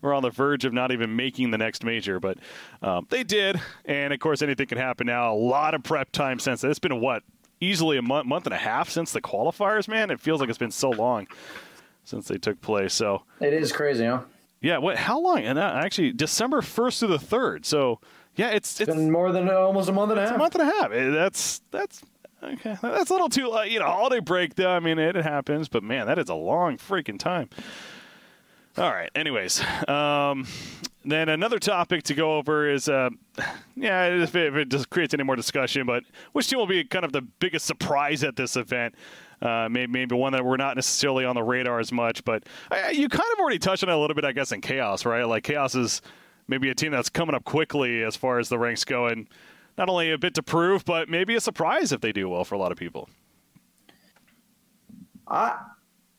were on the verge of not even making the next major, but um, they did, and of course, anything can happen now. A lot of prep time since that. It's been, what, easily a month, month and a half since the qualifiers, man? It feels like it's been so long since they took place, so. It is crazy, huh? Yeah, what, how long? And uh, actually, December first through the third, so... Yeah, it's, it's, it's been more than almost a month and a half. It's a month and a half. That's that's okay. That's a little too, uh, you know, holiday break though. I mean, it happens, but man, that is a long freaking time. All right. Anyways, um, then another topic to go over is, uh, yeah, if it, if it just creates any more discussion, but which team will be kind of the biggest surprise at this event? Uh, maybe, maybe one that we're not necessarily on the radar as much, but uh, you kind of already touched on it a little bit, I guess, in Chaos, right? Like Chaos is. Maybe a team that's coming up quickly as far as the ranks go, and not only a bit to prove, but maybe a surprise if they do well for a lot of people. Uh,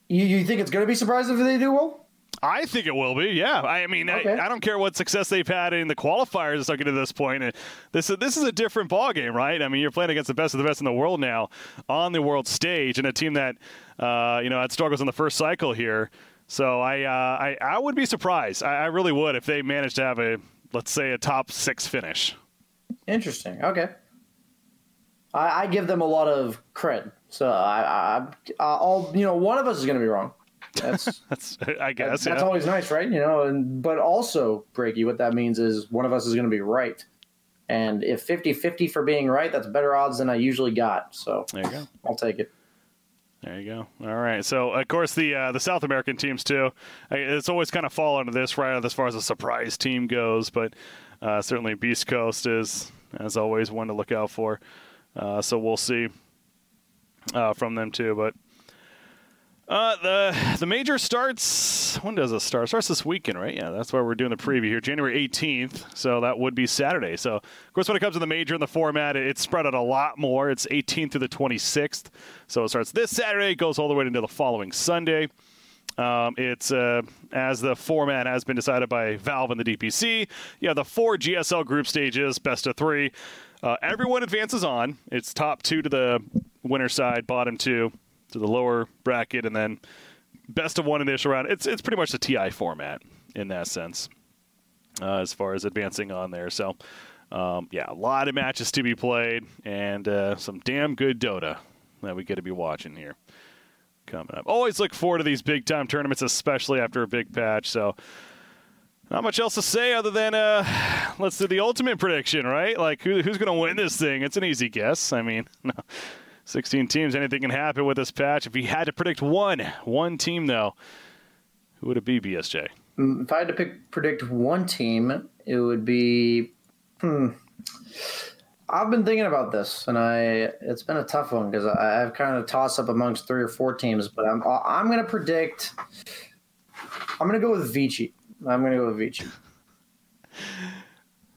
you, you think it's going to be surprising if they do well? I think it will be, yeah. I mean, okay. I, I don't care what success they've had in the qualifiers to start getting to this point. And this, this is a different ballgame, right? I mean, you're playing against the best of the best in the world now on the world stage, and a team that uh, you know had struggles in the first cycle here. So I, uh, I I would be surprised. I, I really would if they managed to have a, let's say, a top six finish. Interesting. Okay. I, I give them a lot of cred, so I, I, I'll, you know, one of us is going to be wrong. That's, that's I guess that, yeah. That's always nice, right? You know, and but also, Breaky, what that means is one of us is going to be right. And if fifty fifty for being right, that's better odds than I usually got. So there you go. I'll take it. There you go. All right. So, of course, the uh, the South American teams, too. It's always kind of fall under this, right, as far as a surprise team goes. But uh, certainly Beast Coast is, as always, one to look out for. Uh, so we'll see uh, from them, too. But uh, the the major starts, when does it start? It starts this weekend, right? Yeah, that's why we're doing the preview here, January eighteenth. So that would be Saturday. So, of course, when it comes to the major and the format, it, it's spread out a lot more. It's eighteenth through the twenty-sixth. So it starts this Saturday, goes all the way into the following Sunday. Um, it's uh, as the format has been decided by Valve and the D P C. You have the four G S L group stages, best of three. Uh, everyone advances on. It's top two to the winner side, bottom two to the lower bracket, and then best of one initial round. It's it's pretty much the T I format in that sense, uh, as far as advancing on there. So, um, yeah, a lot of matches to be played, and uh, some damn good Dota that we get to be watching here coming up. Always look forward to these big-time tournaments, especially after a big patch, so... Not much else to say other than uh, let's do the ultimate prediction, right? Like, who, who's going to win this thing? It's an easy guess. I mean, no. sixteen teams, anything can happen with this patch. If you had to predict one, one team, though, who would it be, B S J? If I had to pick, predict one team, it would be hmm. – I've been thinking about this, and I it's been a tough one because I've kind of tossed up amongst three or four teams, but I'm, I'm going to predict – I'm going to go with Vici. I'm going to go with Vici.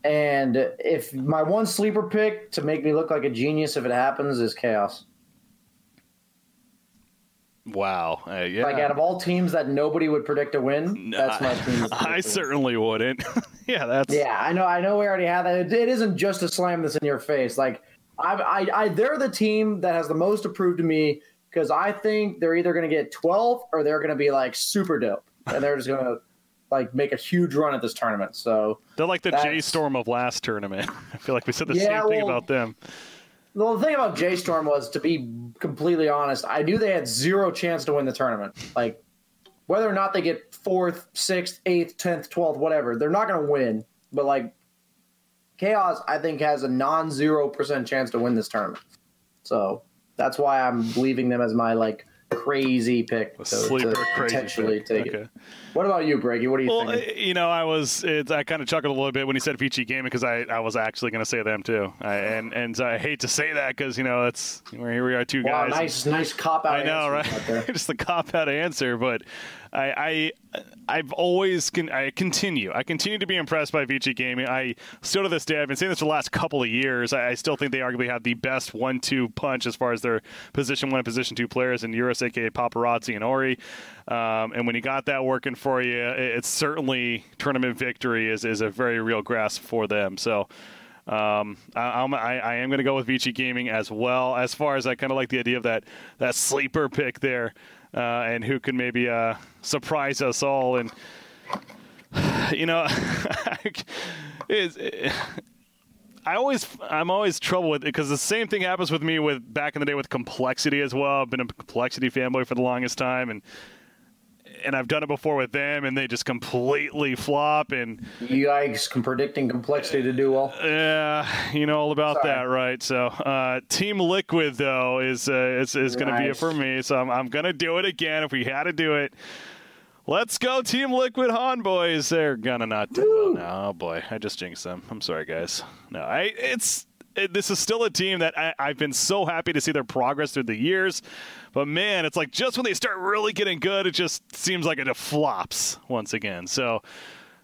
And if my one sleeper pick to make me look like a genius if it happens is Chaos. Wow. Uh, yeah. Like, out of all teams that nobody would predict to win, no, that's my team. I certainly wouldn't. yeah, that's... Yeah, I know I know we already have that. It, it isn't just to slam this in your face. Like, I, I, I, they're the team that has the most approved to me because I think they're either going to get twelve or they're going to be, like, super dope. And they're just going to... like make a huge run at this tournament. So they're like the J-Storm of last tournament. I feel like we said the yeah, same thing well, about them. Well, the thing about J-Storm was, to be completely honest, I knew they had zero chance to win the tournament. Like, whether or not they get fourth, sixth, eighth, tenth, twelfth, whatever, they're not going to win. But like Chaos, I think, has a non-zero percent chance to win this tournament. So that's why I'm leaving them as my like crazy pick to, sleeper, to crazy potentially pick. Take okay. it. What about you, Greg? What do you well, think? Well, you know, I was it, I kind of chuckled a little bit when he said Vici Gaming because I, I was actually going to say them too, I, and and I hate to say that because you know that's here we are two wow, guys. Nice, nice cop out. I know, right? Just the cop out answer, but I I I've always con- I continue I continue to be impressed by Vici Gaming. I still to this day I've been saying this for the last couple of years. I, I still think they arguably have the best one two punch as far as their position one and position two players in Euros, aka Paparazzi and Ori. Um, and when you got that working for you, it's certainly tournament victory is, is a very real grasp for them. So um, I, I'm, I, I am going to go with Vici Gaming as well. As far as I kind of like the idea of that that sleeper pick there, uh, and who can maybe uh, surprise us all. And you know, it's. It, I always, I'm always troubled with it because the same thing happens with me with back in the day with Complexity as well. I've been a Complexity fanboy for the longest time, and and I've done it before with them, and they just completely flop. And yikes, predicting Complexity to do well. Yeah, uh, you know all about Sorry. that, right? So, uh, Team Liquid though is uh, is, is going nice. to be it for me. So I'm I'm going to do it again if we had to do it. Let's go, Team Liquid Han boys. They're gonna not do Woo. well now. Oh boy, I just jinxed them. I'm sorry, guys. No, I it's it, this is still a team that I, I've been so happy to see their progress through the years. But man, it's like just when they start really getting good, it just seems like it flops once again. So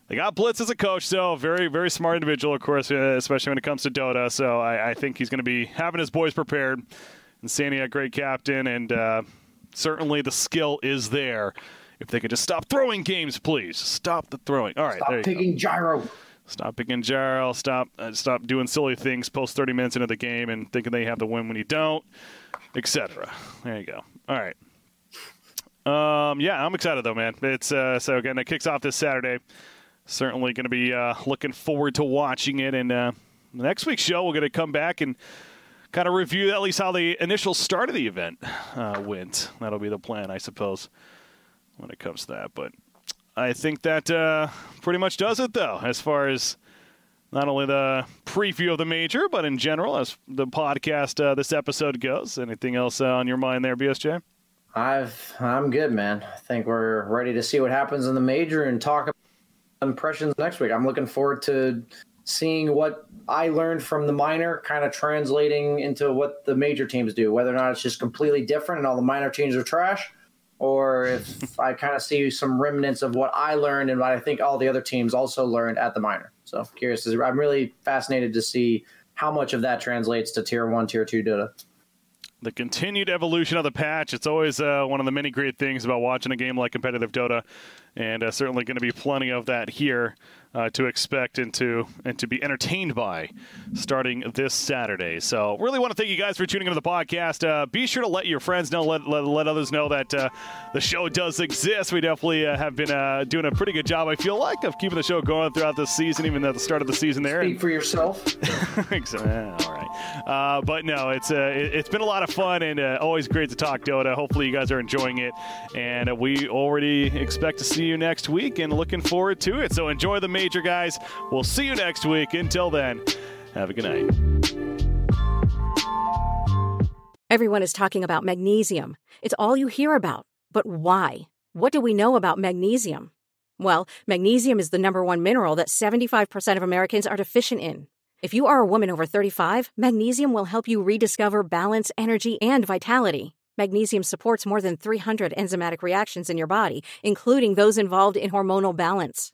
they got Blitz as a coach, so very very smart individual, of course, especially when it comes to Dota. So I, I think he's gonna be having his boys prepared. And Sani, a great captain, and uh, certainly the skill is there. If they could just stop throwing games, please. Stop the throwing. All right, stop picking gyro. Stop picking gyro. Stop uh, stop doing silly things post thirty minutes into the game and thinking they have the win when you don't, et cetera. There you go. All right. Um, yeah, I'm excited, though, man. It's uh, so, again, it kicks off this Saturday. Certainly going to be uh, looking forward to watching it and uh, next week's show, we're going to come back and kind of review at least how the initial start of the event uh, went. That'll be the plan, I suppose, when it comes to that. But I think that uh, pretty much does it, though, as far as not only the preview of the major, but in general, as the podcast, uh, this episode goes. Anything else uh, on your mind there, B S J? I've, I'm good, man. I think we're ready to see what happens in the major and talk about impressions next week. I'm looking forward to seeing what I learned from the minor kind of translating into what the major teams do, whether or not it's just completely different and all the minor teams are trash, or if I kind of see some remnants of what I learned and what I think all the other teams also learned at the minor. So I'm curious. I'm really fascinated to see how much of that translates to tier one, tier two Dota. The continued evolution of the patch. It's always uh, one of the many great things about watching a game like competitive Dota, and uh, certainly going to be plenty of that here uh, to expect and to, and to be entertained by starting this Saturday. So really want to thank you guys for tuning into the podcast. Uh, be sure to let your friends know, let, let, let others know that uh, the show does exist. We definitely uh, have been uh, doing a pretty good job, I feel like, of keeping the show going throughout the season, even at the start of the season there. Speak for yourself. Exactly. All right. Uh, but no, it's, uh, it, it's been a lot of fun, and uh, always great to talk Dota. Hopefully you guys are enjoying it, and uh, we already expect to see you next week and looking forward to it. So enjoy the major, guys. We'll see you next week. Until then, have a good night. Everyone is talking about magnesium. It's all you hear about. But why? What do we know about magnesium? Well, magnesium is the number one mineral that seventy-five percent of Americans are deficient in. If you are a woman over thirty-five, magnesium will help you rediscover balance, energy, and vitality. Magnesium supports more than three hundred enzymatic reactions in your body, including those involved in hormonal balance.